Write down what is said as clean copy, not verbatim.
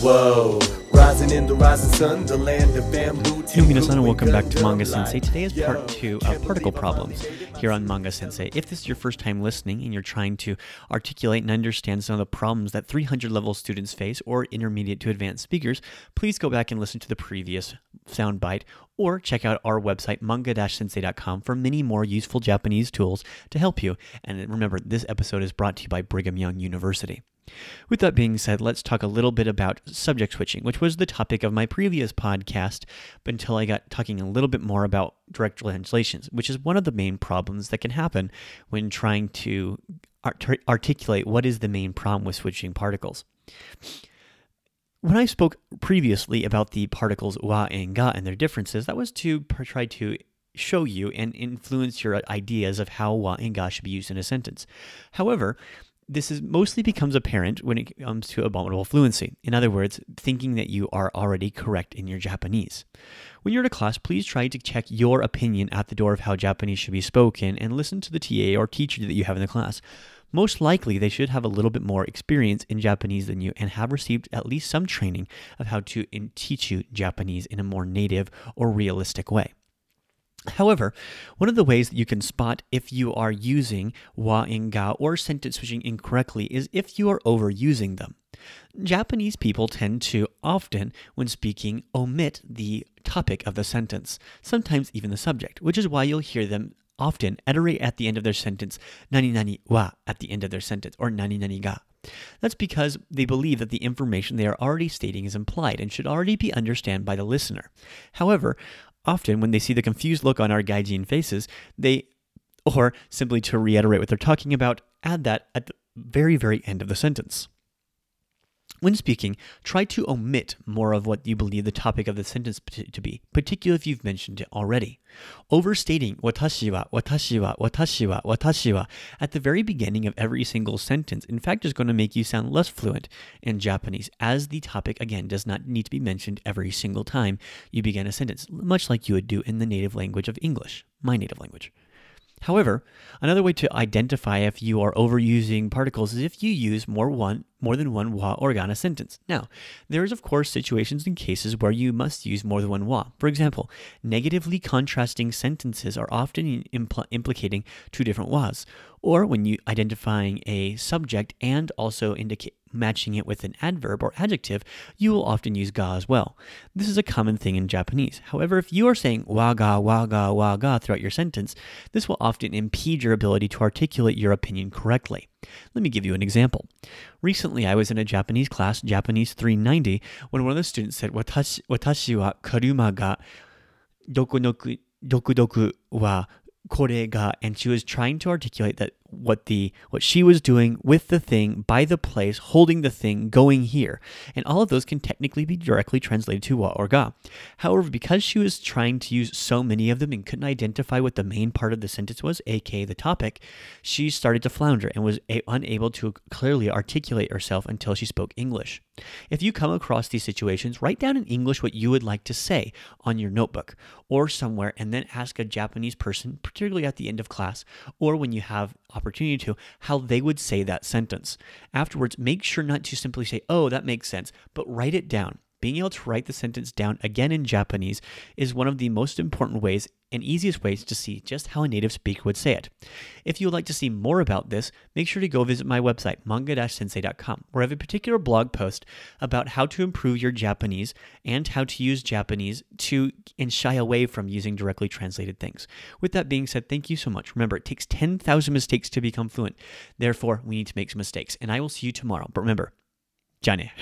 Whoa. Rising in the rising sun, the land of bamboo. Mina-san, welcome back to Manga Sensei. Today is part 2 of particle problems here on Manga Sensei. If this is your first time listening and you're trying to articulate and understand some of the problems that 300 level students face or intermediate to advanced speakers, please go back and listen to the previous soundbite or check out our website, manga-sensei.com, for many more useful Japanese tools to help you. And remember, this episode is brought to you by Brigham Young University. With that being said, let's talk a little bit about subject switching, which was the topic of my previous podcast, but until I got talking a little bit more about direct translations, which is one of the main problems that can happen when trying to articulate what is the main problem with switching particles. When I spoke previously about the particles wa and ga and their differences, that was to try to show you and influence your ideas of how wa and ga should be used in a sentence. However, this is mostly becomes apparent when it comes to abominable fluency. In other words, thinking that you are already correct in your Japanese. When you're at a class, please try to check your opinion at the door of how Japanese should be spoken and listen to the TA or teacher that you have in the class. Most likely, they should have a little bit more experience in Japanese than you and have received at least some training of how to teach you Japanese in a more native or realistic way. However, one of the ways that you can spot if you are using wa and ga or sentence switching incorrectly is if you are overusing them. Japanese people tend to often, when speaking, omit the topic of the sentence, sometimes even the subject, which is why you'll hear them often iterate at the end of their sentence, nani nani wa at the end of their sentence, or nani nani ga. That's because they believe that the information they are already stating is implied and should already be understood by the listener. However, often, when they see the confused look on our gaijin faces, they, or simply to reiterate what they're talking about, add that at the very, very end of the sentence. When speaking, try to omit more of what you believe the topic of the sentence to be, particularly if you've mentioned it already. Overstating watashi wa, watashi wa, watashi wa, watashi wa at the very beginning of every single sentence, in fact, is going to make you sound less fluent in Japanese, as the topic, again, does not need to be mentioned every single time you begin a sentence, much like you would do in the native language of English, my native language. However, another way to identify if you are overusing particles is if you use more than one wa or ga in a sentence. Now, there is of course situations and cases where you must use more than one wa. For example, negatively contrasting sentences are often implicating two different was, or when you identifying a subject and also matching it with an adverb or adjective, you will often use ga as well. This is a common thing in Japanese. However, if you are saying wa ga, wa ga, wa ga throughout your sentence, this will often impede your ability to articulate your opinion correctly. Let me give you an example. Recently, I was in a Japanese class, Japanese 390, when one of the students said, watashi wa karuma ga doku doku wa kore ga, and she was trying to articulate that what she was doing with the thing, by the place, holding the thing, going here. And all of those can technically be directly translated to wa or ga. However, because she was trying to use so many of them and couldn't identify what the main part of the sentence was, aka the topic, she started to flounder and was unable to clearly articulate herself until she spoke English. If you come across these situations, write down in English what you would like to say on your notebook or somewhere, and then ask a Japanese person, particularly at the end of class or when you have opportunity to, how they would say that sentence. Afterwards, make sure not to simply say, oh, that makes sense, but write it down. Being able to write the sentence down again in Japanese is one of the most important ways and easiest ways to see just how a native speaker would say it. If you would like to see more about this, make sure to go visit my website, manga-sensei.com, where I have a particular blog post about how to improve your Japanese and how to use Japanese to and shy away from using directly translated things. With that being said, thank you so much. Remember, it takes 10,000 mistakes to become fluent. Therefore, we need to make some mistakes, and I will see you tomorrow. But remember, Jane.